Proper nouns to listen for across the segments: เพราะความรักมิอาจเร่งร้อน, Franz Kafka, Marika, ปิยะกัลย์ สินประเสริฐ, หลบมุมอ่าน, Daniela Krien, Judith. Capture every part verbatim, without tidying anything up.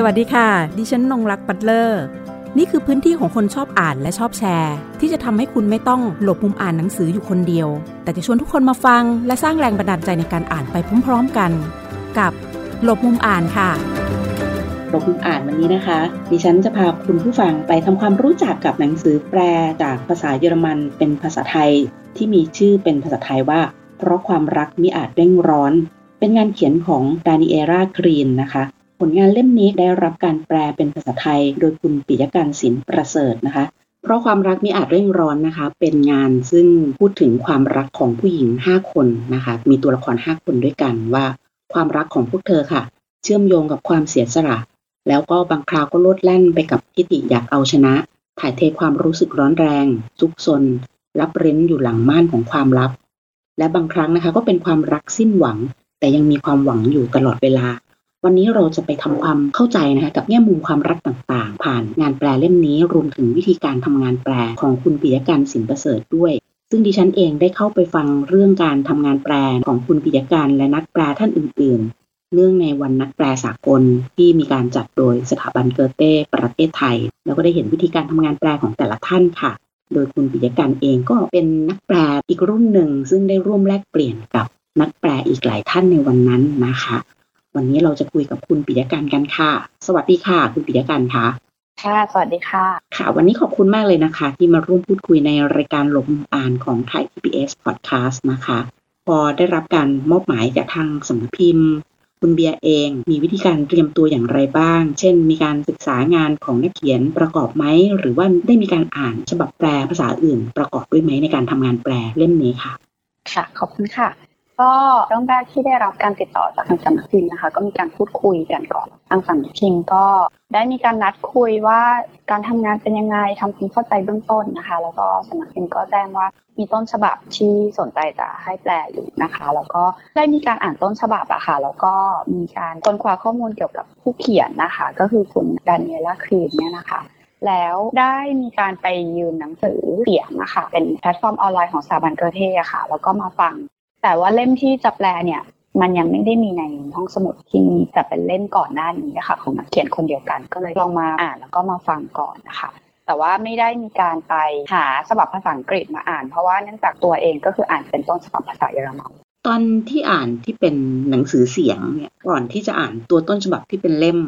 สวัสดีค่ะดิฉันนงรักปัตเลอร์นี่คือพื้นที่ของคนชอบอ่านและชอบแชร์ที่จะทำให้คุณไม่ต้องหลบมุมอ่านหนังสืออยู่คนเดียวแต่จะชวนทุกคนมาฟังและสร้างแรงบันดาลใจในการอ่านไปพร้อมๆกันกับหลบมุมอ่านค่ะหลบมุมอ่านวันนี้นะคะดิฉันจะพาคุณผู้ฟังไปทำความรู้จักกับหนังสือแปลจากภาษาเยอรมันเป็นภาษาไทยที่มีชื่อเป็นภาษาไทยว่าเพราะความรักมิอาจเร่งร้อนเป็นงานเขียนของดานิเอร่ากรีนนะคะผลงานเล่มนี้ได้รับการแปลเป็นภาษาไทยโดยคุณปิยการศิลป์ประเสริฐนะคะเพราะความรักมิอาจเร่งร้อนนะคะเป็นงานซึ่งพูดถึงความรักของผู้หญิงห้าคนนะคะมีตัวละครห้าคนด้วยกันว่าความรักของพวกเธอค่ะเชื่อมโยงกับความเสียสละแล้วก็บางคราวก็โลดแล่นไปกับทิฐิอยากเอาชนะถ่ายเทความรู้สึกร้อนแรงซุกซนลับเร้นอยู่หลังม่านของความลับและบางครั้งนะคะก็เป็นความรักสิ้นหวังแต่ยังมีความหวังอยู่ตลอดเวลาวันนี้เราจะไปทำความเข้าใจนะคะกับแง่มุมความรักต่างๆผ่านงานแปลเล่มนี้รวมถึงวิธีการทำงานแปลของคุณปิยการศิลป์ประเสริฐด้วยซึ่งดิฉันเองได้เข้าไปฟังเรื่องการทำงานแปลของคุณปิยการและนักแปลท่านอื่นๆเนื่องในวันนักแปลสากลที่มีการจัดโดยสถาบันเกอเต้ประเทศไทยแล้วก็ได้เห็นวิธีการทำงานแปลของแต่ละท่านค่ะโดยคุณปิยการเองก็เป็นนักแปลอีกรุ่นหนึ่งซึ่งได้ร่วมแลกเปลี่ยนกับนักแปลอีกหลายท่านในวันนั้นนะคะวันนี้เราจะคุยกับคุณปิยการกันค่ะสวัสดีค่ะคุณปิยการค่ะค่ะสวัสดีค่ะค่ะวันนี้ขอบคุณมากเลยนะคะที่มาร่วมพูดคุยในรายการหลบมุมอ่านของไทย พี บี เอส Podcast นะคะพอได้รับการมอบหมายจากทางสำนักพิมพ์คุณเบียร์เองมีวิธีการเตรียมตัวอย่างไรบ้างเช่นมีการศึกษางานของนักเขียนประกอบไหมหรือว่าได้มีการอ่านฉบับแปลภาษาอื่นประกอบด้วยไหมในการทำงานแปลเล่มนี้ค่ะค่ะขอบคุณค่ะก็เริ่มแรกที่ได้รับการติดต่อจากทางสำนักพิมพ์นะคะก็มีการพูดคุยกันก่อนทางสำนักพิมพ์ก็ได้มีการนัดคุยว่าการทำงานเป็นยังไงทำความเข้าใจเบื้องต้นนะคะแล้วก็สำนักพิมพ์ก็แจ้งว่ามีต้นฉบับที่สนใจจะให้แปลอยู่นะคะแล้วก็ได้มีการอ่านต้นฉบับอะค่ะแล้วก็มีการค้นคว้าข้อมูลเกี่ยวกับผู้เขียนนะคะก็คือคุณดานิเอร่า กรีนเนี่ยนะคะแล้วได้มีการไปยืมหนังสือเสียงนะคะเป็นแพลตฟอร์มออนไลน์ของสถาบันเกอเท่ค่ะแล้วก็มาฟังแต่ว่าเล่มที่จะแปลเนี่ยมันยังไม่ได้มีในห้องสมุดที่มีแต่เป็นเล่มก่อนหน้านี้นะคะของนักเขียนคนเดียวกันก็เลยลองมาอ่านแล้วก็มาฟังก่อนนะคะแต่ว่าไม่ได้มีการไปหาฉบับภาษาอังกฤษมาอ่านเพราะว่าเนื่องจากตัวเองก็คืออ่านเป็นต้นฉบับภาษาเยอรมันตอนที่อ่านที่เป็นหนังสือเสียงเนี่ยก่อนที่จะอ่านตัวต้นฉบับที่เป็นเล่ม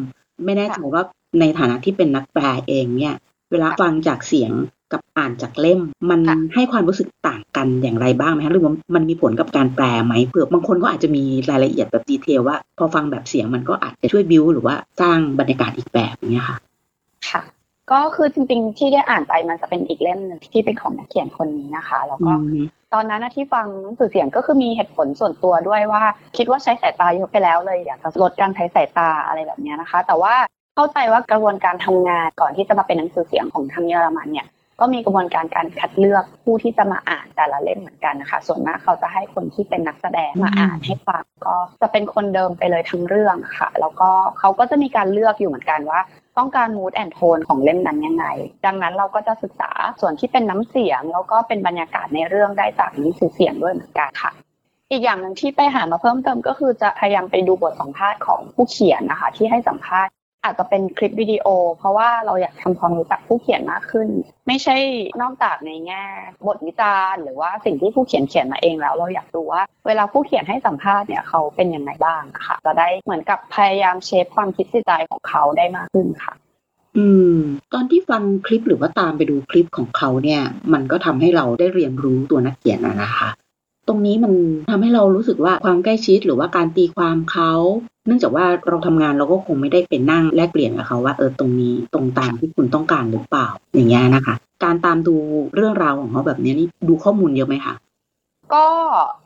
ไม่แน่ใจว่าในฐานะที่เป็นนักแปลเองเนี่ยเวลาฟังจากเสียงกับอ่านจากเล่มมันให้ความรู้สึกต่างกันอย่างไรบ้างไหมคะหรือว่ามันมีผลกับการแปลไหมเผื่อบางคนก็อาจจะมีรายละเอียดแบบดีเทลว่าพอฟังแบบเสียงมันก็อาจจะช่วยบิวหรือว่าสร้างบรรยากาศอีกแบบอย่างเงี้ยค่ะค่ะก็คือจริงๆที่ได้อ่านไปมันจะเป็นอีกเล่มนึงที่เป็นของนักเขียนคนนี้นะคะแล้วก็ตอนนั้นที่ฟังหนังสือเสียงก็คือมีเหตุผลส่วนตัวด้วยว่าคิดว่าใช้สายตาเยอะไปแล้วเลยอยากจะลดการใช้สายตาอะไรแบบเนี้ยนะคะแต่ว่าเข้าใจว่ากระบวนการทำงานก่อนที่จะมาเป็นหนังสือเสียงของทางเยอรมันเนี่ยก็มีกระบวนการการคัดเลือกผู้ที่จะมาอ่านแต่ละเล่มเหมือนกันนะคะส่วนมากเขาจะให้คนที่เป็นนักแสดงมาอ่านให้ฟังก็จะเป็นคนเดิมไปเลยทั้งเรื่องค่ะแล้วก็เขาก็จะมีการเลือกอยู่เหมือนกันว่าต้องการ mood and tone ของเล่มนั้นยังไงดังนั้นเราก็จะศึกษาส่วนที่เป็นน้ำเสียงแล้วก็เป็นบรรยากาศในเรื่องได้จากหนังสือเสียงด้วยเหมือนกันค่ะอีกอย่างนึงที่ไปหามาเพิ่มเติมก็คือจะพยายามไปดูบทสัมภาษณ์ของผู้เขียนนะคะที่ให้สัมภาษณ์อาจจะเป็นคลิปวิดีโอเพราะว่าเราอยากทำความรู้จักผู้เขียนมากขึ้นไม่ใช่นอกจากในแง่บทวิจารณ์หรือว่าสิ่งที่ผู้เขียนเขียนมาเองแล้วเราอยากดูว่าเวลาผู้เขียนให้สัมภาษณ์เนี่ยเขาเป็นยังไงบ้างค่ะจะได้เหมือนกับพยายามเชฟความคิดจิตใจของเขาได้มากขึ้นค่ะอืมตอนที่ฟังคลิปหรือว่าตามไปดูคลิปของเขาเนี่ยมันก็ทำให้เราได้เรียนรู้ตัวนักเขียนนะคะตรงนี้มันทำให้เรารู้สึกว่าความใกล้ชิดหรือว่าการตีความเขาเนื่องจากว่าเราทำงานเราก็คงไม่ได้เป็นนั่งแลกเปลี่ยนกับเขาว่าเออตรงนี้ตรงตามที่คุณต้องการหรือเปล่าอย่างเงี้ยนะคะการตามดูเรื่องราวของเขาแบบนี้นี่ดูข้อมูลเยอะไหมคะก็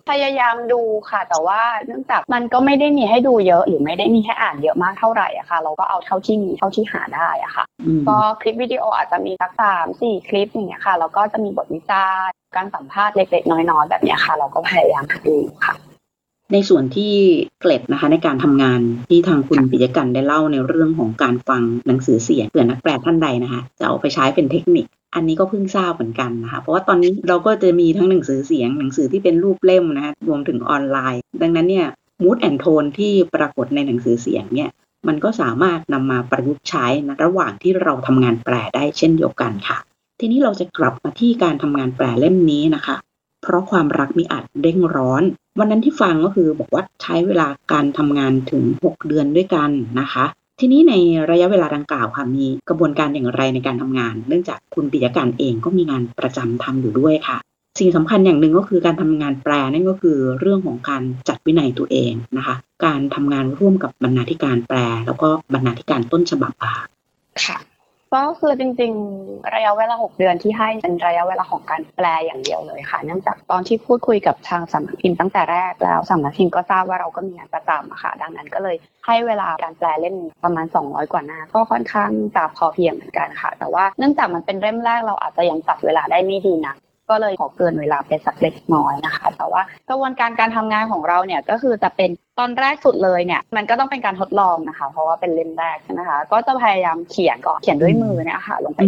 พยายามดูค่ะแต่ว่าเนื่องจากมันก็ไม่ได้มีให้ดูเยอะหรือไม่ได้มีให้อ่านเยอะมากเท่าไหร่อะค่ะเราก็เอาเท่าที่มีเท่าที่หาได้อะค่ะก็คลิปวิดีโออาจจะมีสักสามสี่คลิปอย่างเงี้ยค่ะแล้วก็จะมีบทวิจารณ์การสัมภาษณ์เล็กๆน้อยๆแบบเนี้ยค่ะเราก็พยายามดูค่ะในส่วนที่เกล็ดนะคะในการทำงานที่ทางคุณปิยการได้เล่าในเรื่องของการฟังหนังสือเสียงเผื่อนักแปลท่านใดนะคะจะเอาไปใช้เป็นเทคนิคอันนี้ก็เพิ่งทราบเหมือนกันนะคะเพราะว่าตอนนี้เราก็จะมีทั้งหนังสือเสียงหนังสือที่เป็นรูปเล่มนะคะรวมถึงออนไลน์ดังนั้นเนี่ยมูดแอนด์โทนที่ปรากฏในหนังสือเสียงเนี่ย มันก็สามารถนำมาประยุกต์ใช้นะระหว่างที่เราทำงานแปลได้เช่นเดียวกันค่ะทีนี้เราจะกลับมาที่การทำงานแปลเล่มนี้นะคะเพราะความรักมิอาจเร่งร้อนวันนั้นที่ฟังก็คือบอกว่าใช้เวลาการทำงานถึงหกเดือนด้วยกันนะคะทีนี้ในระยะเวลาดังกล่าวค่ะมีกระบวนการอย่างไรในการทำงานเนื่องจากคุณปิยการเองก็มีงานประจำทำอยู่ด้วยค่ะสิ่งสำคัญอย่างหนึ่งก็คือการทำงานแปลนั่นก็คือเรื่องของการจัดวินัยตัวเองนะคะการทำงานร่วมกับบรรณาธิการแปลแล้วก็บรรณาธิการต้นฉบับค่ะค่ะก็คือจริงๆระยะเวลาหกเดือนที่ให้เป็นระยะเวลาของการแปลอย่างเดียวเลยค่ะเนื่องจากตอนที่พูดคุยกับทางสำนักพิมพ์ตั้งแต่แรกแล้วสำนักพิมพ์ก็ทราบว่าเราก็มีงานประจำค่ะดังนั้นก็เลยให้เวลาการแปลเล่มประมาณสองร้อยกว่าหน้าก็ค่อนข้างจับพอเพียงเหมือนกันค่ะแต่ว่าเนื่องจากมันเป็นเล่มแรกเราอาจจะยังจับเวลาได้ไม่ดีนักก็เลยขอเกินเวลาไปสักเล็กน้อยนะคะแต่ว่ากระบวนการการทำงานของเราเนี่ยก็คือจะเป็นตอนแรกสุดเลยเนี่ยมันก็ต้องเป็นการทดลองนะคะเพราะว่าเป็นเล่มแรกนะคะก็จะพยายามเขียนก่อนเขียนด้วยมือเนี่ยค่ะลงไป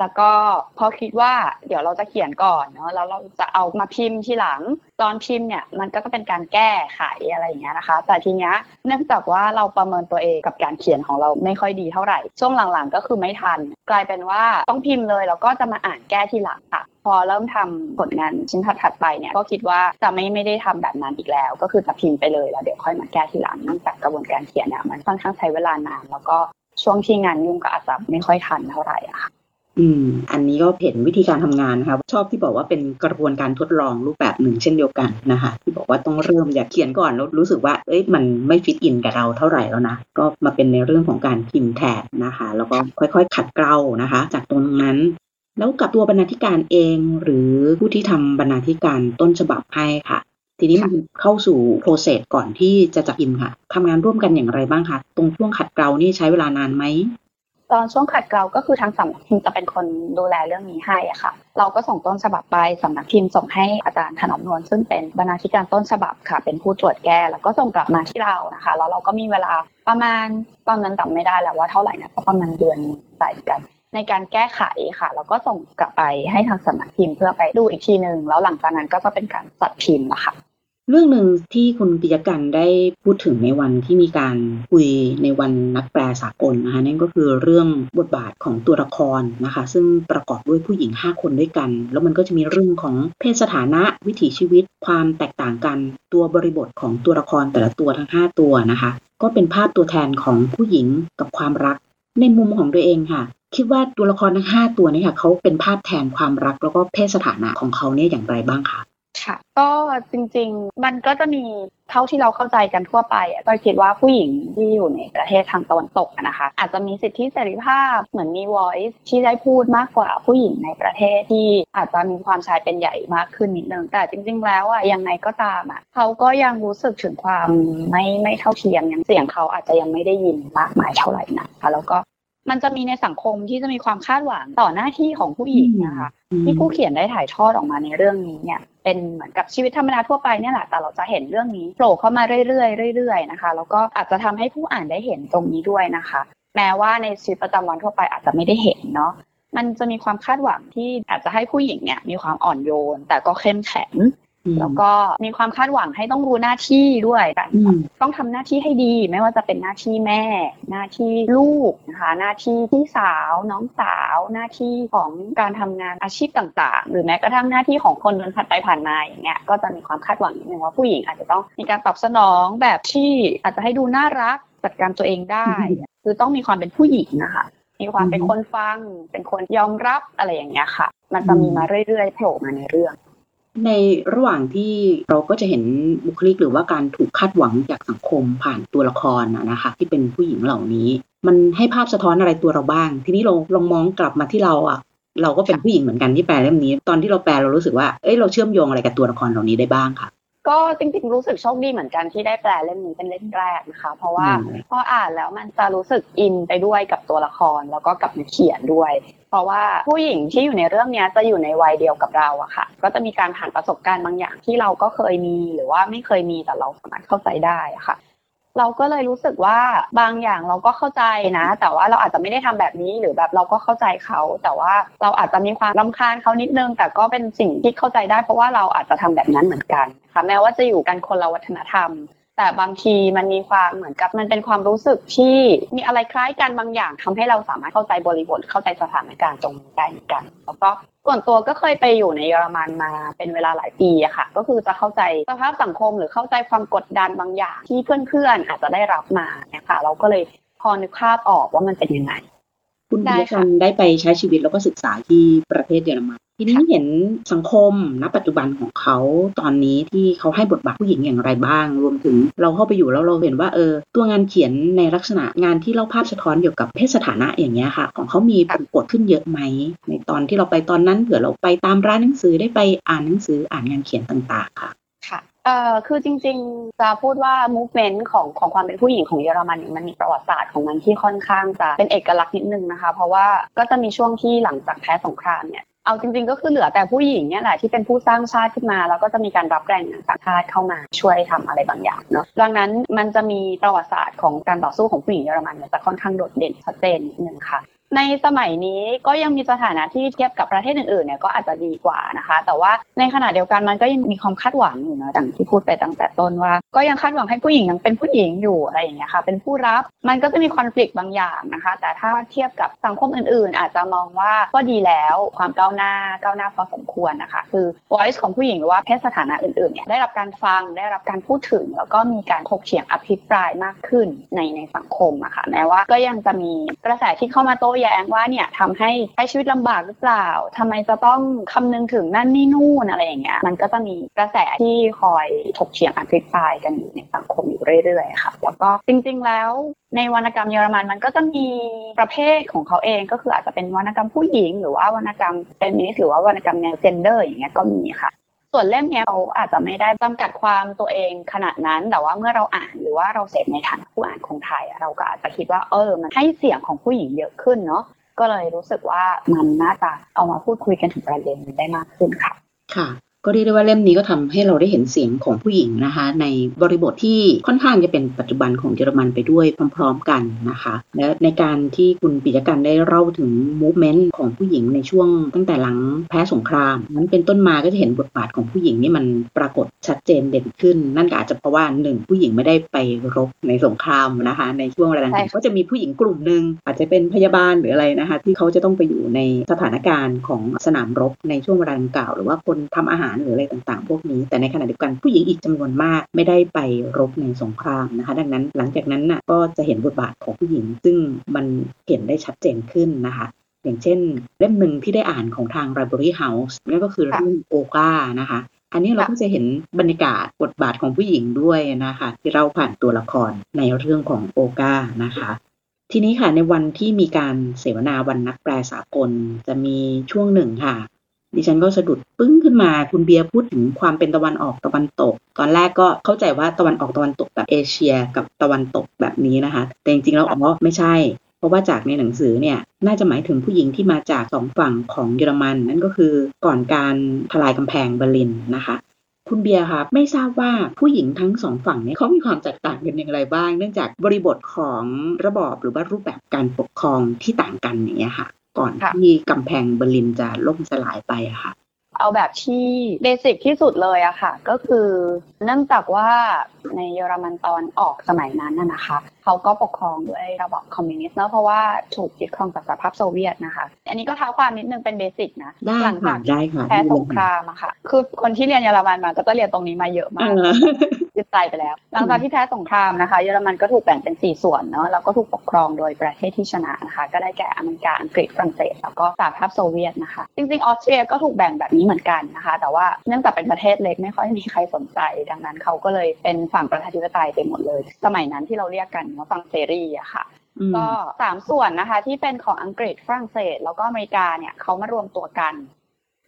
แล้วก็พอคิดว่าเดี๋ยวเราจะเขียนก่อนเนาะแล้วเราจะเอามาพิมพ์ทีหลังตอนพิมพ์เนี่ยมันก็จะเป็นการแก้ไขอะไรอย่างเงี้ยนะคะแต่ทีเนี้ยเนื่องจากว่าเราประเมินตัวเองกับการเขียนของเราไม่ค่อยดีเท่าไหร่ช่วงหลังๆก็คือไม่ทันกลายเป็นว่าต้องพิมพ์เลยแล้วก็จะมาอ่านแก้ทีหลังค่ะพอเริ่มทำผลงานชิ้นถัดๆไปเนี่ยก็คิดว่าจะไม่ไม่ได้ทำแบบนั้นอีกแล้วก็คือจะพิมพ์ไปเลยแล้วเดี๋ยวค่อยมาแก้ทีหลังเนื่องจากกระบวนการเขียนเนี่ยมันค่อนข้างใช้เวลานานแล้วก็ช่วงที่งานยุ่งก็อาจจะไม่ค่อยทันเท่าไหร่ค่ะอืมอันนี้ก็เห็นวิธีการทำงานนะคะชอบที่บอกว่าเป็นกระบวนการทดลองรูปแบบหนึ่งเช่นเดียวกันนะคะที่บอกว่าต้องเริ่มอยากเขียนก่อนแล้วรู้สึกว่าเอ้ยมันไม่ฟิตอินกับเราเท่าไหร่แล้วนะก็มาเป็นในเรื่องของการพิมพ์แทนนะคะแล้วก็ค่อยๆขัดเกลานะคะจากตรงนั้นแล้วกับตัวบรรณาธิการเองหรือผู้ที่ทำบรรณาธิการต้นฉบับให้ค่ะทีนี้มันเข้าสู่โปรเซสก่อนที่จะจัดพิมพ์ค่ะทำงานร่วมกันอย่างไรบ้างคะตรงช่วงขัดเกลานี่ใช้เวลานานไหมตอนช่วงขัดเกลาก็คือทางสำนักพิมพ์จะเป็นคนดูแลเรื่องนี้ให้อ่ะค่ะเราก็ส่งต้นฉบับไปสำนักพิมพ์ส่งให้อาจารย์ถนอมนวลซึ่งเป็นบรรณาธิการต้นฉบับค่ะเป็นผู้ตรวจแก้แล้วก็ส่งกลับมาที่เรานะคะแล้วเราก็มีเวลาประมาณตอนนั้นจำไม่ได้แล้วว่าเท่าไหร่นะประมาณเดือนใส่กันในการแก้ไขค่ะแล้วก็ส่งกลับไปให้ทางสำนักพิมพ์เพื่อไปดูอีกทีนึงแล้วหลังจากนั้นก็จะเป็นการจัดพิมพ์นะคะเรื่องนึงที่คุณปิยการได้พูดถึงในวันที่มีการคุยในวันนักแปลสากลนะคะนั่นก็คือเรื่องบทบาทของตัวละครนะคะซึ่งประกอบด้วยผู้หญิงห้าคนด้วยกันแล้วมันก็จะมีเรื่องของเพศสถานะวิถีชีวิตความแตกต่างกันตัวบริบทของตัวละครแต่ละตัวทั้งห้าตัวนะคะก็เป็นภาพตัวแทนของผู้หญิงกับความรักในมุมของตัวเองค่ะคิดว่าตัวละครทั้งห้าตัวนี้ค่ะเขาเป็นภาพแทนความรักแล้วก็เพศสถานะของเขาเนี่ยอย่างไรบ้างคะค่ะก็จริงๆมันก็จะมีเท่าที่เราเข้าใจกันทั่วไปก็คิดว่าผู้หญิงที่อยู่ในประเทศทางตะวันตกนะคะอาจจะมีสิทธิเสรีภาพเหมือนมี voice ที่ได้พูดมากกว่าผู้หญิงในประเทศที่อาจจะมีความชายเป็นใหญ่มากขึ้นนิดนึงแต่จริงๆแล้วอ่ะยังไงก็ตามอ่ะเขาก็ยังรู้สึกถึงความไม่ไม่เท่าเทียมยังเสียงเขาอาจจะยังไม่ได้ยินมากมายเท่าไหร่นะคะแล้วก็มันจะมีในสังคมที่จะมีความคาดหวังต่อหน้าที่ของผู้หญิงนะคะที่ผู้เขียนได้ถ่ายทอดออกมาในเรื่องนี้เนี่ยเป็นเหมือนกับชีวิตธรรมดาทั่วไปเนี่ยแหละแต่เราจะเห็นเรื่องนี้โผล่เข้ามาเรื่อยๆเรื่อยๆนะคะแล้วก็อาจจะทำให้ผู้อ่านได้เห็นตรงนี้ด้วยนะคะแม้ว่าในชีวิตประจำวันทั่วไปอาจจะไม่ได้เห็นเนาะมันจะมีความคาดหวังที่อาจจะให้ผู้หญิงเนี่ยมีความอ่อนโยนแต่ก็เข้มแข็งแล้วก็มีความคาดหวังให้ต้องรู้หน้าที่ด้วยต้องทำหน้าที่ให้ดีไม่ว่าจะเป็นหน้าที่แม่หน้าที่ลูกนะคะหน้าที่พี่สาวน้องสาวหน้าที่ของการทำงานอาชีพต่างๆหรือแม้กระทั่งหน้าที่ของคนเดินผ่านไปผ่านมาอย่างเงี้ยก็จะมีความคาดหวังนิดนึงว่าผู้หญิงอาจจะต้องมีการตอบสนองแบบที่อาจจะให้ดูน่ารักจัดการตัวเองได้คือต้องมีความเป็นผู้หญิงนะคะมีความเป็นคนฟังเป็นคนยอมรับอะไรอย่างเงี้ยค่ะมันจะมีมาเรื่อยๆโผล่มาในเรื่องในระหว่างที่เราก็จะเห็นบุคลิกหรือว่าการถูกคาดหวังจากสังคมผ่านตัวละครนะคะที่เป็นผู้หญิงเหล่านี้มันให้ภาพสะท้อนอะไรตัวเราบ้างทีนี้เราลองมองกลับมาที่เราอ่ะเราก็เป็นผู้หญิงเหมือนกันที่แปลเล่มนี้ตอนที่เราแปลเรารู้สึกว่าเอ้ยเราเชื่อมโยงอะไรกับตัวละครเหล่านี้ได้บ้างค่ะก็จริงๆรู้สึกโชคดีเหมือนกันที่ได้แปลเล่มนี้เป็นเล่มแรกนะคะเพราะว่าพออ่านแล้วมันจะรู้สึกอินไปด้วยกับตัวละครแล้วก็กับนักเขียนด้วยเพราะว่าผู้หญิงที่อยู่ในเรื่องนี้จะอยู่ในวัยเดียวกับเราอะค่ะก็จะมีการผ่านประสบการณ์บางอย่างที่เราก็เคยมีหรือว่าไม่เคยมีแต่เราสามารถเข้าใจได้อะค่ะเราก็เลยรู้สึกว่าบางอย่างเราก็เข้าใจนะแต่ว่าเราอาจจะไม่ได้ทำแบบนี้หรือแบบเราก็เข้าใจเขาแต่ว่าเราอาจจะมีความรำคาญเขานิดนึงแต่ก็เป็นสิ่งที่เข้าใจได้เพราะว่าเราอาจจะทำแบบนั้นเหมือนกันค่ะแม้ว่าจะอยู่กันคนละวัฒนธรรม แต่บางทีมันมีความเหมือนกับมันเป็นความรู้สึกที่มีอะไรคล้ายกันบางอย่างทำให้เราสามารถเข้าใจบริบทเข้าใจสถานการณ์ตรงนี้ได้เหมือนกันแล้วก็ส่วนตัวก็เคยไปอยู่ในเยอรมันมาเป็นเวลาหลายปีอะค่ะก็คือจะเข้าใจสภาพสังคมหรือเข้าใจความกดดันบางอย่างที่เพื่อนๆอาจจะได้รับมานะคะเราก็เลยพอนึกภาพออกว่ามันเป็นยังไงคุณได้ค่ะได้ไปใช้ชีวิตแล้วก็ศึกษาที่ประเทศเยอรมันทีนี้เห็นสังคมณปัจจุบันของเขาตอนนี้ที่เขาให้บทบาทผู้หญิงอย่างไรบ้างรวมถึงเราเข้าไปอยู่แล้วเราเห็นว่าเออตัวงานเขียนในลักษณะงานที่เล่าภาพสะท้อนเกี่ยวกับเพศสถานะอย่างเงี้ยค่ะของเขามีปรากฏขึ้นเยอะไหมในตอนที่เราไปตอนนั้นเผื่อเราไปตามร้านหนังสือได้ไปอ่านหนังสืออ่านงานเขียนต่างๆค่ะค่ะเอ่อคือจริงๆจะพูดว่า movement ของของความเป็นผู้หญิงของเยอรมันมันมีประวัติศาสตร์ของมันที่ค่อนข้างจะเป็นเอกลักษณ์นิดนึงนะคะเพราะว่าก็จะมีช่วงที่หลังจากแพ้สงครามเนี่ยเอาจริงๆก็คือเหลือแต่ผู้หญิงเนี่ยแหละที่เป็นผู้สร้างชาติขึ้นมาแล้วก็จะมีการรับแรงงานต่างชาติเข้ามาช่วยทำอะไรบางอย่างเนาะดังนั้นมันจะมีประวัติศาสตร์ของการต่อสู้ของผู้หญิงเยอรมันเนี่ยจะค่อนข้างโดดเด่นชัดเจนนิดนึงค่ะในสมัยนี้ก็ยังมีสถานะที่เทียบกับประเทศอื่นๆเนี่ยก็อาจจะดีกว่านะคะแต่ว่าในขณะเดียวกันมันก็ยังมีความคาดหวังอยู่นะดังที่พูดไปตั้งแต่ต้นว่าก็ยังคาดหวังให้ผู้หญิงยังเป็นผู้หญิงอยู่อะไรอย่างเงี้ยค่ะเป็นผู้รับมันก็จะมีคอนฟลิกต์บางอย่างนะคะแต่ถ้าเทียบกับสังคมอื่นๆอาจจะมองว่าก็ดีแล้วความก้าวหน้าก้าวหน้าพอสมควรนะคะคือ voice ของผู้หญิงหรือว่าเพศสถานะอื่นๆเนี่ยได้รับการฟังได้รับการพูดถึงแล้วก็มีการถกเถียงอภิปรายมากขึ้นในในสังคมอะค่ะแม้ว่าก็ยังจะมีกระแสที่เข้ามาโต้แย้งว่าเนี่ยทำให้ใช้ชีวิตลำบากหรือเปล่าทำไมจะต้องคำนึงถึงนั่นนี่นู่นอะไรอย่างเงี้ยมันก็จะมีกระแสที่คอยถกเถียงอภิปรายกันอยู่ในสังคมอยู่เรื่อยๆค่ะแล้วก็จริงๆแล้วในวรรณกรรมเยอรมันมันก็จะมีประเภทของเขาเองก็คืออาจจะเป็นวรรณกรรมผู้หญิงหรือว่าวรรณกรรมเฟมินิสต์หรือว่าวรรณกรรมแนวเจนเดอร์อย่างเงี้ยก็มีค่ะส่วนเล่มนี้เราอาจจะไม่ได้จำกัดความตัวเองขนาดนั้นแต่ว่าเมื่อเราอ่านหรือว่าเราเสพในฐานะผู้อ่านคนไทยเราก็อาจจะคิดว่าเออมันให้เสียงของผู้หญิงเยอะขึ้นเนาะก็เลยรู้สึกว่ามันน่าจะเอามาพูดคุยกันถึงประเด็นนี้ได้มากขึ้นค่ะค่ะก็เรียกได้ว่าเล่มนี้ก็ทำให้เราได้เห็นเสียงของผู้หญิงนะคะในบริบทที่ค่อนข้างจะเป็นปัจจุบันของเยอรมันไปด้วยพร้อมๆกันนะคะและในการที่คุณปิยกันต์ได้เล่าถึง movement ของผู้หญิงในช่วงตั้งแต่หลังแพ้สงครามนั้นเป็นต้นมาก็จะเห็นบทบาทของผู้หญิงนี่มันปรากฏชัดเจนเด่นขึ้นนั่นก็อาจจะเพราะว่าหนึ่งผู้หญิงไม่ได้ไปรบในสงครามนะคะในช่วงระดับนั้นก็จะมีผู้หญิงกลุ่มนึงอาจจะเป็นพยาบาลหรืออะไรนะคะที่เขาจะต้องไปอยู่ในสถานการณ์ของสนามรบในช่วงเวลาดังกล่าวหรือว่าคนทำอาหารหรืออะไรต่างๆพวกนี้แต่ในขณะเดียวกันผู้หญิงอีกจำนวนมากไม่ได้ไปรบในสงครามนะคะดังนั้นหลังจากนั้นน่ะก็จะเห็นบทบาทของผู้หญิงซึ่งมันเห็นได้ชัดเจนขึ้นนะคะอย่างเช่นเล่มหนึ่งที่ได้อ่านของทาง Library House นั่นก็คือเรื่องโอกานะคะอันนี้เราก็จะเห็นบรรยากาศบทบาทของผู้หญิงด้วยนะคะที่เราผ่านตัวละครในเรื่องของโอกานะคะทีนี้ค่ะในวันที่มีการเสวนาวันนักแปลสากลจะมีช่วงหนึ่งค่ะดิฉันก็สะดุดปึ้งขึ้นมาคุณเบียร์พูดถึงความเป็นตะวันออกตะวันตกตอนแรกก็เข้าใจว่าตะวันออกตะวันตกแบบเอเชียกับตะวันตกแบบนี้นะคะแต่จริงๆแล้วอ๋อไม่ใช่เพราะว่าจากในหนังสือเนี่ยน่าจะหมายถึงผู้หญิงที่มาจากสองฝั่งของเยอรมันนั่นก็คือก่อนการทลายกำแพงเบอร์ลินนะคะคุณเบียร์ครับไม่ทราบว่าผู้หญิงทั้งสองฝั่งเนี่ยเขามีความแตกต่างกันอย่างไรบ้างเนื่องจากบริบทของระบอบหรือว่ารูปแบบการปกครองที่ต่างกันอย่างเงี้ยค่ะก่อนที่กำแพงเบอร์ลินจะล่มสลายไปอะค่ะเอาแบบที่เบสิกที่สุดเลยอะค่ะก็คือเนื่องจากว่าในเยอรมันตอนออกสมัยนั้นน่ะนะคะเขาก็ปกครองด้วยระบอบคอมมิวนิสต์เนาะเพราะว่าถูกยึดครองจากสหภาพโซเวียตนะคะอันนี้ก็ท้าความนิดนึงเป็นเบสิกนะหลังจากแพ้สงครามอะค่ะคือคนที่เรียนเยอรมันมาก็จะเรียนตรงนี้มาเยอะมากยึดใจไปแล้วหลังจากที่แพ้สงครามนะคะเยอรมันก็ถูกแบ่งเป็นสี่ส่วนเนาะแล้วก็ถูกปกครองโดยประเทศที่ชนะนะคะก็ได้แก่อเมริกาอังกฤษฝรั่งเศสแล้วก็สหภาพโซเวียตนะคะจริงๆออสเตรียก็ถูกแบ่งแบบนี้เหมือนกันนะคะแต่ว่าเนื่องจากเป็นประเทศเล็กไม่ค่อยมีใครสนใจดังนั้นเขาก็เลยเป็นฝั่งประชาธิปไตยไปหมดเลยสมัยนั้นที่เราเรียกกันว่าฝั่งเสรีอะค่ะก็สามส่วนนะคะที่เป็นของอังกฤษฝรั่งเศสแล้วก็อเมริกาเนี่ยเขามารวมตัวกัน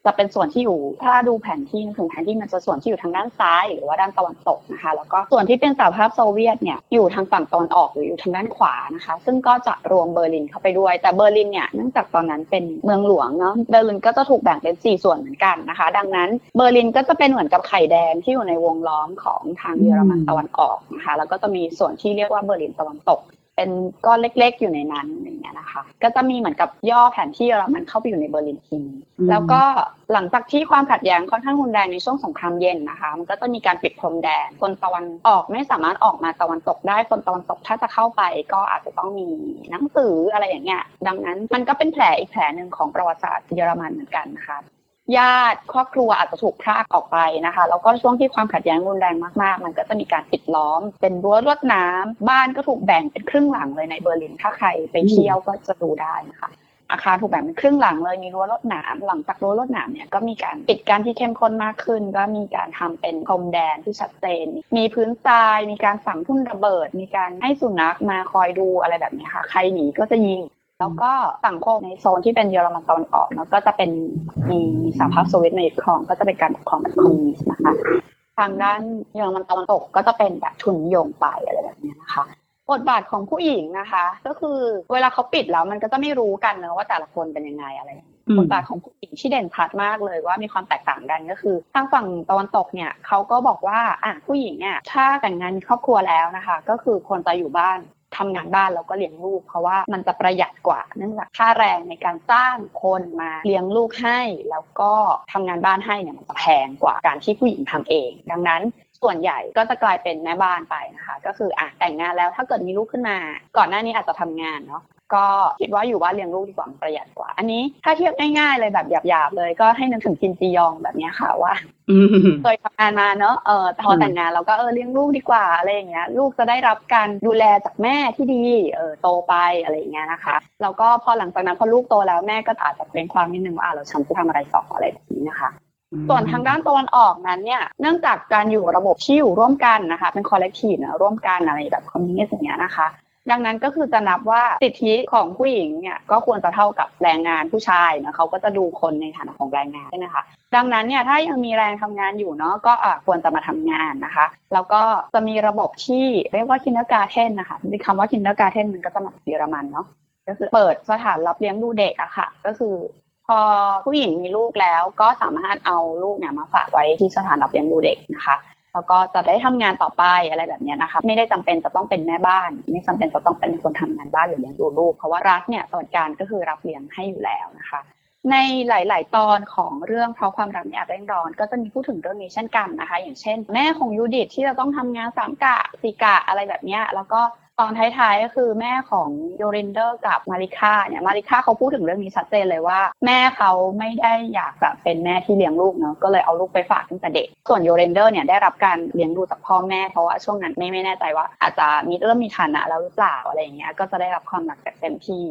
จะเป็นส่วนที่อยู่ถ้าดูแผนที่ถึงแผนที่มันจะส่วนที่อยู่ทางด้านซ้ายหรือว่าด้านตะวันตกนะคะแล้วก็ส่วนที่เป็นสหภาพโซเวียตเนี่ยอยู่ทางฝั่งตะวันออกหรืออยู่ทางด้านขวานะคะซึ่งก็จะรวมเบอร์ลินเข้าไปด้วยแต่เบอร์ลินเนี่ยเนื่องจากตอนนั้นเป็นเมืองหลวงเนาะเบอร์ลินก็จะถูกแบ่งเป็นสี่ส่วนเหมือนกันนะคะดังนั้นเบอร์ลินก็จะเป็นเหมือนกับไข่แดงที่อยู่ในวงล้อมของทางเยอรมันตะวันออกนะคะแล้วก็จะมีส่วนที่เรียกว่าเบอร์ลินตะวันตก เป็นก้อนเล็กๆอยู่ในนั้นอย่างเงี้ยนะคะก็จะมีเหมือนกับย่อแผนที่เยอรมันเข้าไปอยู่ในเบอร์ลินทีนี้แล้วก็หลังจากที่ความขัดแย้งค่อนข้างรุนแรงในช่วงสงครามเย็นนะคะมันก็จะมีการปิดพรมแดนคนตะวันออกไม่สามารถออกมาตะวันตกได้คนตะวันตกถ้าจะเข้าไปก็อาจจะต้องมีหนังสืออะไรอย่างเงี้ยดังนั้นมันก็เป็นแผลอีกแผลนึงของประวัติศาสตร์เยอรมันเหมือนกันนะคะญาติครอบครัวอาจจะถูกพรากออกไปนะคะแล้วก็ช่วงที่ความขัดแย้งรุนแรงมากๆมันก็จะมีการปิดล้อมเป็นรั้วลวดน้ำบ้านก็ถูกแบ่งเป็นครึ่งหลังเลยในเบอร์ลินถ้าใครไปเที่ยวก็จะดูได้นะคะอาคารถูกแบ่งเป็นครึ่งหลังเลยมีรั้วลวดน้ำหลังจากรั้วลวดน้ำเนี่ยก็มีการปิดการที่เข้มข้นมากขึ้นก็มีการทำเป็นพรมแดนที่ชัดเจนมีพื้นทรายมีการฝังทุ่นระเบิดมีการให้สุนัขมาคอยดูอะไรแบบนี้ค่ะใครหนีก็จะยิงแล้วก็สังคมในโซนที่เป็นเยอรมันตอนออกแล้วก็จะเป็นมีสหภาพโซเวียตในครองก็จะเป็นการปกครองแบบคอมมิวนิสต์นะคะทางด้านเยอรมันตอนตกก็จะเป็นแบบทุนนิยมไปอะไรแบบนี้นะคะบทบาทของผู้หญิงนะคะก็คือเวลาเขาปิดแล้วมันก็จะไม่รู้กันนะว่าแต่ละคนเป็นยังไงอะไรบทบาทของผู้หญิงที่เด่นชัดมากเลยว่ามีความแตกต่างกันก็คือทางฝั่งตะวันตกเนี่ยเขาก็บอกว่าอ่ะผู้หญิงเนี่ยถ้าแต่งงานมีครอบครัวแล้วนะคะก็คือควรจะอยู่บ้านทำงานบ้านแล้วก็เลี้ยงลูกเพราะว่ามันจะประหยัดกว่าเนื่องจากค่าแรงในการสร้างคนมาเลี้ยงลูกให้แล้วก็ทำงานบ้านให้เนี่ยมันจะแพงกว่าการที่ผู้หญิงทำเองดังนั้นส่วนใหญ่ก็จะกลายเป็นแม่บ้านไปนะคะก็คืออ่ะแต่งงานแล้วถ้าเกิดมีลูกขึ้นมาก่อนหน้านี้อาจจะทำงานเนาะก็คิดว่าอยู่บ้านเลี้ยงลูกดีกว่าประหยัดกว่าอันนี้ถ้าเทียบง่ายๆเลยแบบหยาบๆเลยก็ให้นึกถึงคิมจียองแบบนี้ค่ะว่าเคยทำงานมาเนาะเออพอแต่งงานเราก็เออเลี้ยงลูกดีกว่าอะไรอย่างเงี้ยลูกจะได้รับการดูแลจากแม่ที่ดีเออโตไปอะไรอย่างเงี้ยนะคะแล้วก็พอหลังจากนั้นพอลูกโตแล้วแม่ก็อาจจะเป็นความนิดนึงว่าอ่ะเราฉันจะทำอะไรต่ออะไรแบบนี้นะคะส่วนทางด้านตะวันออกนั้นเนี่ยเนื่องจากการอยู่ระบบที่อยู่ร่วมกันนะคะเป็นคอลเลกทีฟนะร่วมกันอะไรแบบคอมมิวนิสต์อย่างเงี้ยนะคะดังนั้นก็คือจะนับว่าสิทธิของผู้หญิงเนี่ยก็ควรจะเท่ากับแรงงานผู้ชายนะเขาก็จะดูคนในฐานะของแรงงานใช่ไหมคะดังนั้นเนี่ยถ้ายังมีแรงทำงานอยู่เนาะก็ควรจะมาทำงานนะคะแล้วก็จะมีระบบที่เรียกว่าคินเดอร์การ์เทนนะคะมีคำว่าคินเดอร์การ์เทนมันก็จะมาจากเยอรมันเนาะก็คือเปิดสถานรับเลี้ยงดูเด็กอะค่ะก็คือพอผู้หญิงมีลูกแล้วก็สามารถเอาลูกเนี่ยมาฝากไว้ที่สถานรับเลี้ยงดูเด็กนะคะแล้วก็จะได้ทำงานต่อไปอะไรแบบนี้นะคะไม่ได้จำเป็นจะต้องเป็นแม่บ้านไม่จำเป็นจะต้องเป็นคนทำงานบ้านหรือเลี้ยงดูลูกเพราะว่ารัฐเนี่ยสวัสดิการก็คือรับเลี้ยงให้อยู่แล้วนะคะในหลายๆตอนของเรื่องเพราะความรักเนี่ยแรงร้อนก็จะมีพูดถึงเรื่องนี้เช่นกันนะคะอย่างเช่นแม่ของยูดิทที่จะต้องทำงานสามกะสี่กะอะไรแบบนี้แล้วก็ตอนท้ายๆก็คือแม่ของโยรินเดอร์กับมาริค่าเนี่ยมาริค่าเขาพูดถึงเรื่องนี้ชัดเจนเลยว่าแม่เขาไม่ได้อยากจะเป็นแม่ที่เลี้ยงลูกเนาะก็เลยเอาลูกไปฝากตั้งแต่เด็กส่วนโยรินเดอร์เนี่ยได้รับการเลี้ยงดูจากพ่อแม่เพราะว่าช่วงนั้นไม่ไม่แน่ใจว่าอาจจะมีเริ่มมีฐานะแล้วหรือเปล่าอะไรอย่างเงี้ยก็จะได้รับความรักจากเต็มที่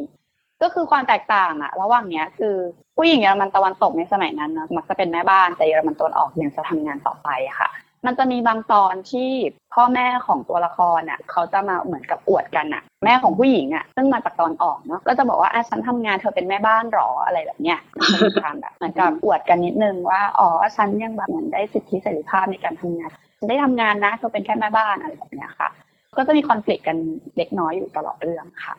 ก็คือความแตกต่างอะระหว่างเนี้ยคือผู้หญิงเยอรมันตะวันตกในสมัยนั้นนะมักจะเป็นแม่บ้านแต่เยอรมันตะวันออกยังจะทำงานต่อไปอะค่ะมันจะมีบางตอนที่พ่อแม่ของตัวละครน่ะเขาจะมาเหมือนกับอวดกันน่ะแม่ของผู้หญิงอ่ะซึ่งมาจากตอนออกเนาะก็จะบอกว่าอ่ะฉันทำงานเธอเป็นแม่บ้านหรออะไรแบบเนี้ยเป็นการแบบเหมือนกับอวดกันนิดนึงว่าอ๋อฉันยังแบบเหมือนได้สิทธิเสรีภาพในการทำงานฉันได้ทำงานนะเธอเป็นแค่แม่บ้านอะไรแบบเนี้ยค่ะก็จะมีคอนฟลิกต์กันเล็กน้อยอยู่ตลอดเรื่องค่ะ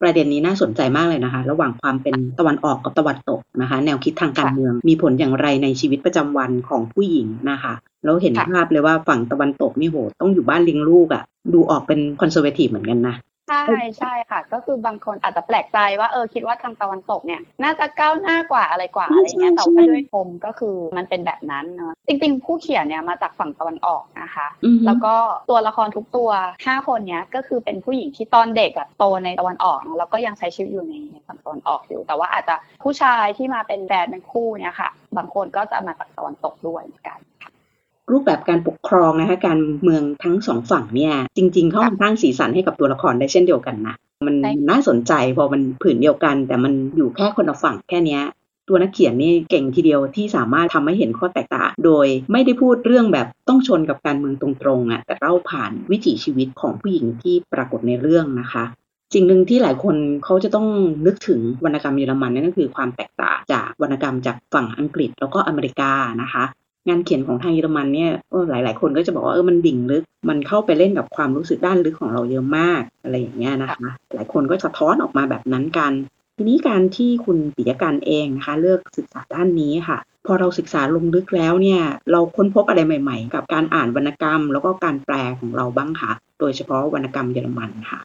ประเด็นนี้น่าสนใจมากเลยนะคะระหว่างความเป็นตะวันออกกับตะวันตกนะคะแนวคิดทางการเมืองมีผลอย่างไรในชีวิตประจำวันของผู้หญิงนะคะเราเห็นภาพเลยว่าฝั่งตะวันตกนี่โหต้องอยู่บ้านเลี้ยงลูกอ่ะดูออกเป็นคอนเซอร์เวทีฟเหมือนกันนะใช่ใช่ค่ะก็คือบางคนอาจจะแปลกใจว่าเออคิดว่าทางตะวันตกเนี่ยน่าจะก้าวหน้ากว่าอะไรกว่าอะไรเงี้ยแต่ว่าด้วยพรมก็คือมันเป็นแบบนั้นเนาะจริงๆผู้เขียนเนี่ยมาจากฝั่งตะวันออกนะคะแล้วก็ตัวละครทุกตัวห้าคนเนี้ยก็คือเป็นผู้หญิงที่ตอนเด็กแบบโตในตะวันออกแล้วก็ยังใช้ชีวิตอยู่ในฝั่งตะวันออกอยู่แต่ว่าอาจจะผู้ชายที่มาเป็นแฟนเป็นคู่เนี่ยค่ะบางคนก็จะมาจากตะวันตกด้วยเหมือนกันรูปแบบการปกครองนะคะการเมืองทั้งสองฝั่งเนี่ยจริงๆเขาสร้างสีสันให้กับตัวละครได้เช่นเดียวกันนะมันน่าสนใจพอมันผืนเดียวกันแต่มันอยู่แค่คนละฝั่งแค่นี้ตัวนักเขียนนี่เก่งทีเดียวที่สามารถทำให้เห็นข้อแตกต่างโดยไม่ได้พูดเรื่องแบบต้องชนกับการเมืองตรงๆอ่ะแต่เล่าผ่านวิถีชีวิตของผู้หญิงที่ปรากฏในเรื่องนะคะสิ่งหนึ่งที่หลายคนเขาจะต้องนึกถึงวรรณกรรมเยอรมันนั่นก็คือความแตกต่างจากวรรณกรรมจากฝั่งอังกฤษแล้วก็อเมริกานะคะงานเขียนของทางเยอรมันเนี่ยหลายๆคนก็จะบอกว่าเออมันดิ่งลึกมันเข้าไปเล่นกับความรู้สึกด้านลึกของเราเยอะมากอะไรอย่างเงี้ยนะคะหลายคนก็สะท้อนออกมาแบบนั้นกันทีนี้การที่คุณปิยการเองนะคะเลือกศึกษาด้านนี้ค่ะพอเราศึกษาลงลึกแล้วเนี่ยเราค้นพบอะไรใหม่ๆกับการอ่านวรรณกรรมแล้วก็การแปลของเราบ้างค่ะโดยเฉพาะวรรณกรรมเยอรมันค่ะ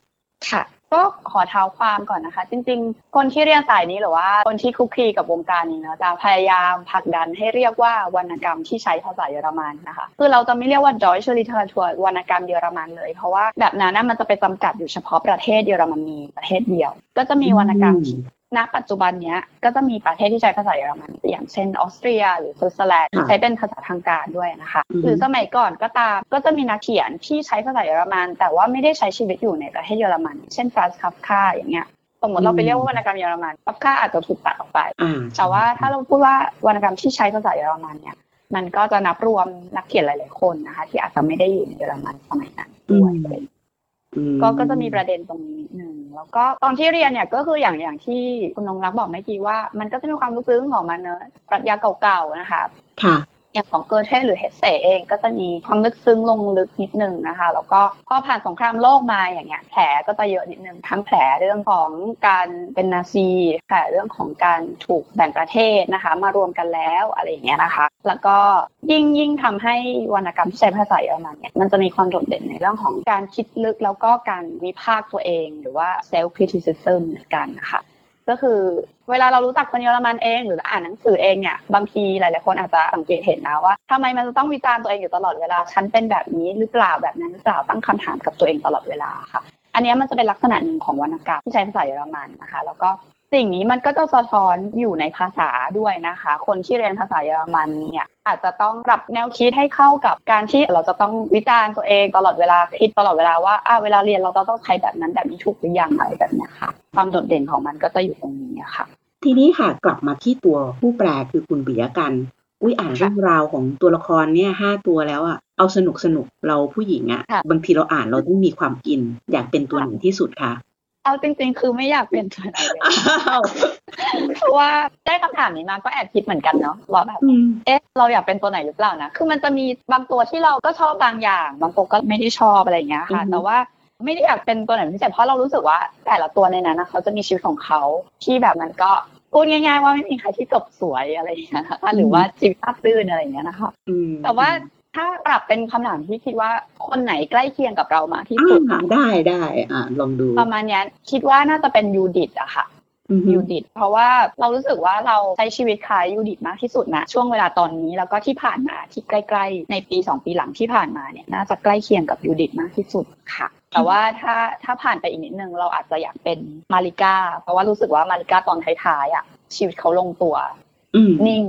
ค่ะก็ขอเท้าความก่อนนะคะจริงๆคนที่เรียนสายนี้หรือว่าคนที่คุกคีกับวงการนี้นะจะพยายามผลักดันให้เรียกว่าวรรณกรรมที่ใช้ภาษาเยอรมันนะคะคือเราจะไม่เรียกว่า Deutsche Literatur วรรณกรรมเยอรมันเลยเพราะว่าแบบนั้นมันจะไปจำกัดอยู่เฉพาะประเทศเยอรมนีประเทศเดียวก็จะมีวรรณกรรมณปัจจุบันเนี้ยก็จะมีประเทศที่ใช้ภาษาเยอรมันอย่างเช่นออสเตรียหรือสวิตเซอร์แลนด์ใช้เป็นภาษาทางการด้วยนะคะหรือสมัยก่อนก็ตามก็จะมีนักเขียนที่ใช้ภาษาเยอรมันแต่ว่าไม่ได้ใช้ชีวิตอยู่ในประเทศเยอรมันเช่นฟรานซ์คัฟกาอย่างเงี้ยสมมติเราไปเรียกว่าวรรณกรรมเยอรมันคัฟกาอาจจะถูกตัดออกไปแต่ว่าถ้าเราพูดว่าวรรณกรรมที่ใช้ภาษาเยอรมันเนี่ยมันก็จะนับรวมนักเขียนหลายๆคนนะคะที่อาจจะไม่ได้อยู่ในเยอรมันสมัยนั้นด้วยก็ก็จะมีประเด็นตรงนี้นิดนึงแล้วก็ตอนที่เรียนเนี่ยก็คืออย่างอย่างที่คุณนงรักบอกเมื่อกี้ว่ามันก็จะมีความลึกซึ้งของมันเนอะปรัชญาเก่าๆนะคะค่ะอย่างของเกอเธหรือเฮสเซเองก็จะมีความลึกซึ้งลงลึกนิดนึงนะคะแล้วก็พอผ่านสงครามโลกมาอย่างเงี้ยแผลก็จะเยอะนิดนึงทั้งแผลเรื่องของการเป็นนาซีแผลเรื่องของการถูกแบ่งประเทศนะคะมารวมกันแล้วอะไรอย่างเงี้ยนะคะแล้วก็ยิ่งยิ่งทำให้วรรณกรรมที่ใช้ภาษาเยอรมันเนี่ยมันจะมีความโดดเด่นในเรื่องของการคิดลึกแล้วก็การวิพากษ์ตัวเองหรือว่า self criticism เหมือนกันนะคะก็คือเวลาเรารู้จักคนเยอรมันเองหรืออ่านหนังสือเองเนี่ยบางทีหลายๆคนอาจจะสังเกตเห็นนะว่าทำไมมันจะต้องวิจารณ์ตัวเองอยู่ตลอดเวลาฉันเป็นแบบนี้หรือเปล่าแบบนั้นหรือเปล่าตั้งคำถามกับตัวเองตลอดเวลาค่ะอันนี้มันจะเป็นลักษณะหนึ่งของวรรณกรรมที่ใช้ภาษาเยอรมันนะคะแล้วก็สิ่งนี้มันก็จะสะท้อนอยู่ในภาษาด้วยนะคะคนที่เรียนภาษาเยอรมันเนี่ยอาจจะต้องปรับแนวคิดให้เข้ากับการที่เราจะต้องวิจารณ์ตัวเองตลอดเวลาคิดตลอดเวลาว่าเวลาเรียนเราต้องใช้แบบนั้นแบบนี้ถูกหรือยังอะไรแบบนี้ค่ะความโดดเด่นของมันก็จะอยู่ตรงนี้ค่ะทีนี้ค่ะกลับมาที่ตัวผู้แปลคือคุณปิยกันอุ้ยอ่านเรื่องราวของตัวละครเนี่ยห้าตัวแล้วอ่ะเอาสนุกสนุกเราผู้หญิงอ่ะบางทีเราอ่านเราต้องมีความอินอยากเป็นตัวไหนที่สุดคะเอาจริงๆคือไม่อยากเป็นตัวไหนเลยเพราะว่าได้คำถามนี้มาก็แอบคิดเหมือนกันเนาะว่าแบบเอ๊ะเราอยากเป็นตัวไหนหรือเปล่านะคือมันจะมีบางตัวที่เราก็ชอบบางอย่างบางตัวก็ไม่ได้ชอบอะไรอย่างเงี้ยค่ะแต่ว่าไม่ได้อยากเป็นตัวไหนพิเศษเพราะเรารู้สึกว่าแต่ละตัวในนั้นนะเขาจะมีชีวิตของเขาที่แบบมันก็พูดง่ายๆว่าไม่มีใครที่จบสวยอะไรอย่างเงี้ยหรือว่าชีวิตราบรื่นอะไรอย่างเงี้ยนะคะแต่ว่าถ้าปรับเป็นคำถามที่คิดว่าคนไหนใกล้เคียงกับเรามากที่สุดได้ได้อ่ะลองดูประมาณนี้คิดว่าน่าจะเป็นยูดิตอะค่ะยูดิตเพราะว่าเรารู้สึกว่าเราใช้ชีวิตคล้ายยูดิตมากที่สุดนะช่วงเวลาตอนนี้แล้วก็ที่ผ่านมาที่ใกล้ๆในปีสองปีหลังที่ผ่านมาเนี่ยน่าจะใกล้เคียงกับยูดิตมากที่สุดค่ะแต่ว่าถ้าถ้าผ่านไปอีกนิดนึงเราอาจจะอยากเป็นมาริก้าเพราะว่ารู้สึกว่ามาริก้าตอนท้ายๆอะชีวิตเขาลงตัวนิ่ง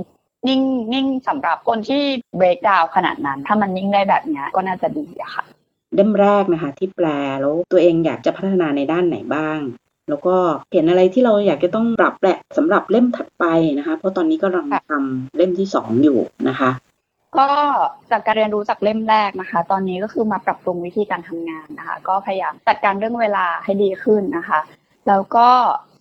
นิ่งนิ่งสำหรับคนที่เบรกดาวขนาดนั้นถ้ามันนิ่งได้แบบนี้ก็น่าจะดีอะค่ะเล่มแรกนะคะที่แปลแล้วตัวเองอยากจะพัฒนาในด้านไหนบ้างแล้วก็เห็นอะไรที่เราอยากจะต้องปรับแหละสำหรับเล่มถัดไปนะคะเพราะตอนนี้ก็กำลังทำเล่มที่สองอยู่นะคะก็จากการเรียนรู้จากเล่มแรกนะคะตอนนี้ก็คือมาปรับปรุงวิธีการทำงานนะคะก็พยายามจัดการเรื่องเวลาให้ดีขึ้นนะคะแล้วก็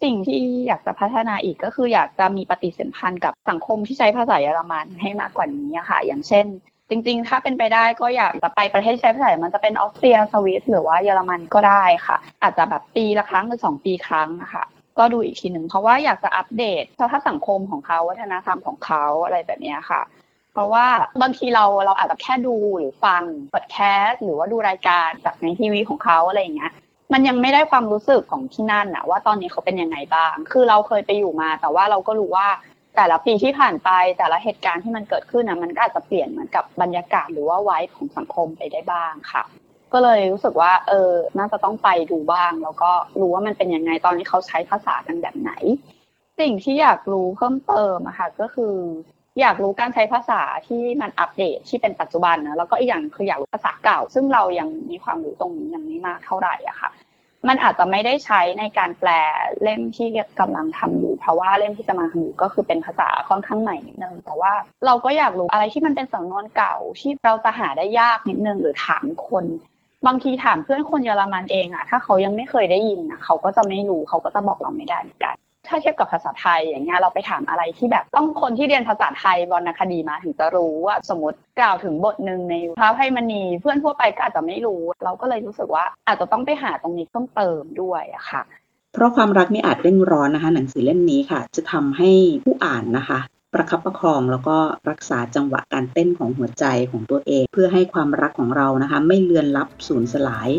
สิ่งที่อยากจะพัฒนาอีกก็คืออยากจะมีปฏิสัมพันธ์กับสังคมที่ใช้ภาษาเยอรมันให้มากกว่านี้ค่ะอย่างเช่นจริงๆถ้าเป็นไปได้ก็อยากจะไปประเทศใช้ภาษามันจะเป็นออสเตรียสวิสหรือว่าเยอรมันก็ได้ค่ะอาจจะแบบปีละครั้งหรือสองปีครั้งนะคะก็ดูอีกทีนึงเพราะว่าอยากจะอัปเดตสภาพสังคมของเขาวัฒนธรรมของเขาอะไรแบบนี้ค่ะเพราะว่าบางทีเราเราอาจจะแค่ดูหรือฟังพอดแคสต์หรือว่าดูรายการจากในทีวีของเขาอะไรอย่างเงี้ยมันยังไม่ได้ความรู้สึกของที่นั่นนะว่าตอนนี้เขาเป็นยังไงบ้างคือเราเคยไปอยู่มาแต่ว่าเราก็รู้ว่าแต่ละปีที่ผ่านไปแต่ละเหตุการณ์ที่มันเกิดขึ้นนะมันก็อาจจะเปลี่ยนเหมือนกับบรรยากาศหรือว่าไวบ์ของสังคมไปได้บ้างค่ะก็เลยรู้สึกว่าเออน่าจะต้องไปดูบ้างแล้วก็รู้ว่ามันเป็นยังไงตอนนี้เขาใช้ภาษากันแบบไหนสิ่งที่อยากรู้เพิ่มเติมอะค่ะก็คืออยากรู้การใช้ภาษาที่มันอัปเดตที่เป็นปัจจุบันนะแล้วก็อีกอย่างคืออยากรู้ภาษาเก่าซึ่งเรายังมีความรู้ตรงนี้ยังไม่มากเท่าไหร่อะค่ะมันอาจจะไม่ได้ใช้ในการแปลเล่มที่กำลังทำอยู่เพราะว่าเล่มที่จะมาทำอยู่ก็คือเป็นภาษาค่อนข้างใหม่นิดนึงแต่ว่าเราก็อยากรู้อะไรที่มันเป็นสำนวนเก่าที่เราจะหาได้ยากนิดนึงหรือถามคนบางทีถามเพื่อนคนเยอรมันเองอะถ้าเขายังไม่เคยได้ยินนะเขาก็จะไม่รู้เขาก็จะบอกเราไม่ได้เหมือนกันถ้าเทียบกับภาษาไทยอย่างเงี้ยเราไปถามอะไรที่แบบต้องคนที่เรียนภาษาไทยวรรณคดีมาถึงจะรู้ว่าสมมติกล่าวถึงบทนึงในพระอภัยมณีเพื่อนทั่วไปก็อาจจะไม่รู้เราก็เลยรู้สึกว่าอาจจะต้องไปหาตรงนี้ต้องเติมด้วยอะค่ะเพราะความรักไม่อาจเร่งร้อนนะคะหนังสือเล่มนี้ค่ะจะทำให้ผู้อ่านนะคะประคับประคองแล้วก็รักษาจังหวะการเต้นของหัวใจของตัวเองเพื่อให้ความรักของเรานะคะไม่เลือนลับสูญสลาย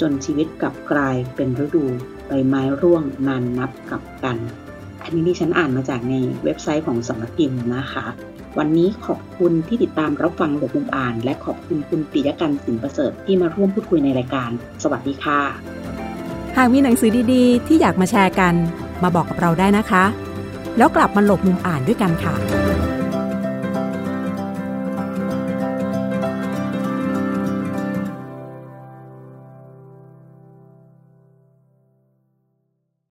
จนชีวิตกลับกลายเป็นฤดูใบไม้ร่วงนานนับกับกันอันนี้ที่ฉันอ่านมาจากในเว็บไซต์ของสำนักพิมพ์นะคะวันนี้ขอบคุณที่ติดตามรับฟังหรือมุมอ่านและขอบคุณคุณปิยกันต์สินประเสริฐที่มาร่วมพูดคุยในรายการสวัสดีค่ะหากมีหนังสือดีๆที่อยากมาแชร์กันมาบอกกับเราได้นะคะแล้วกลับมาหลบมุมอ่านด้วยกันค่ะ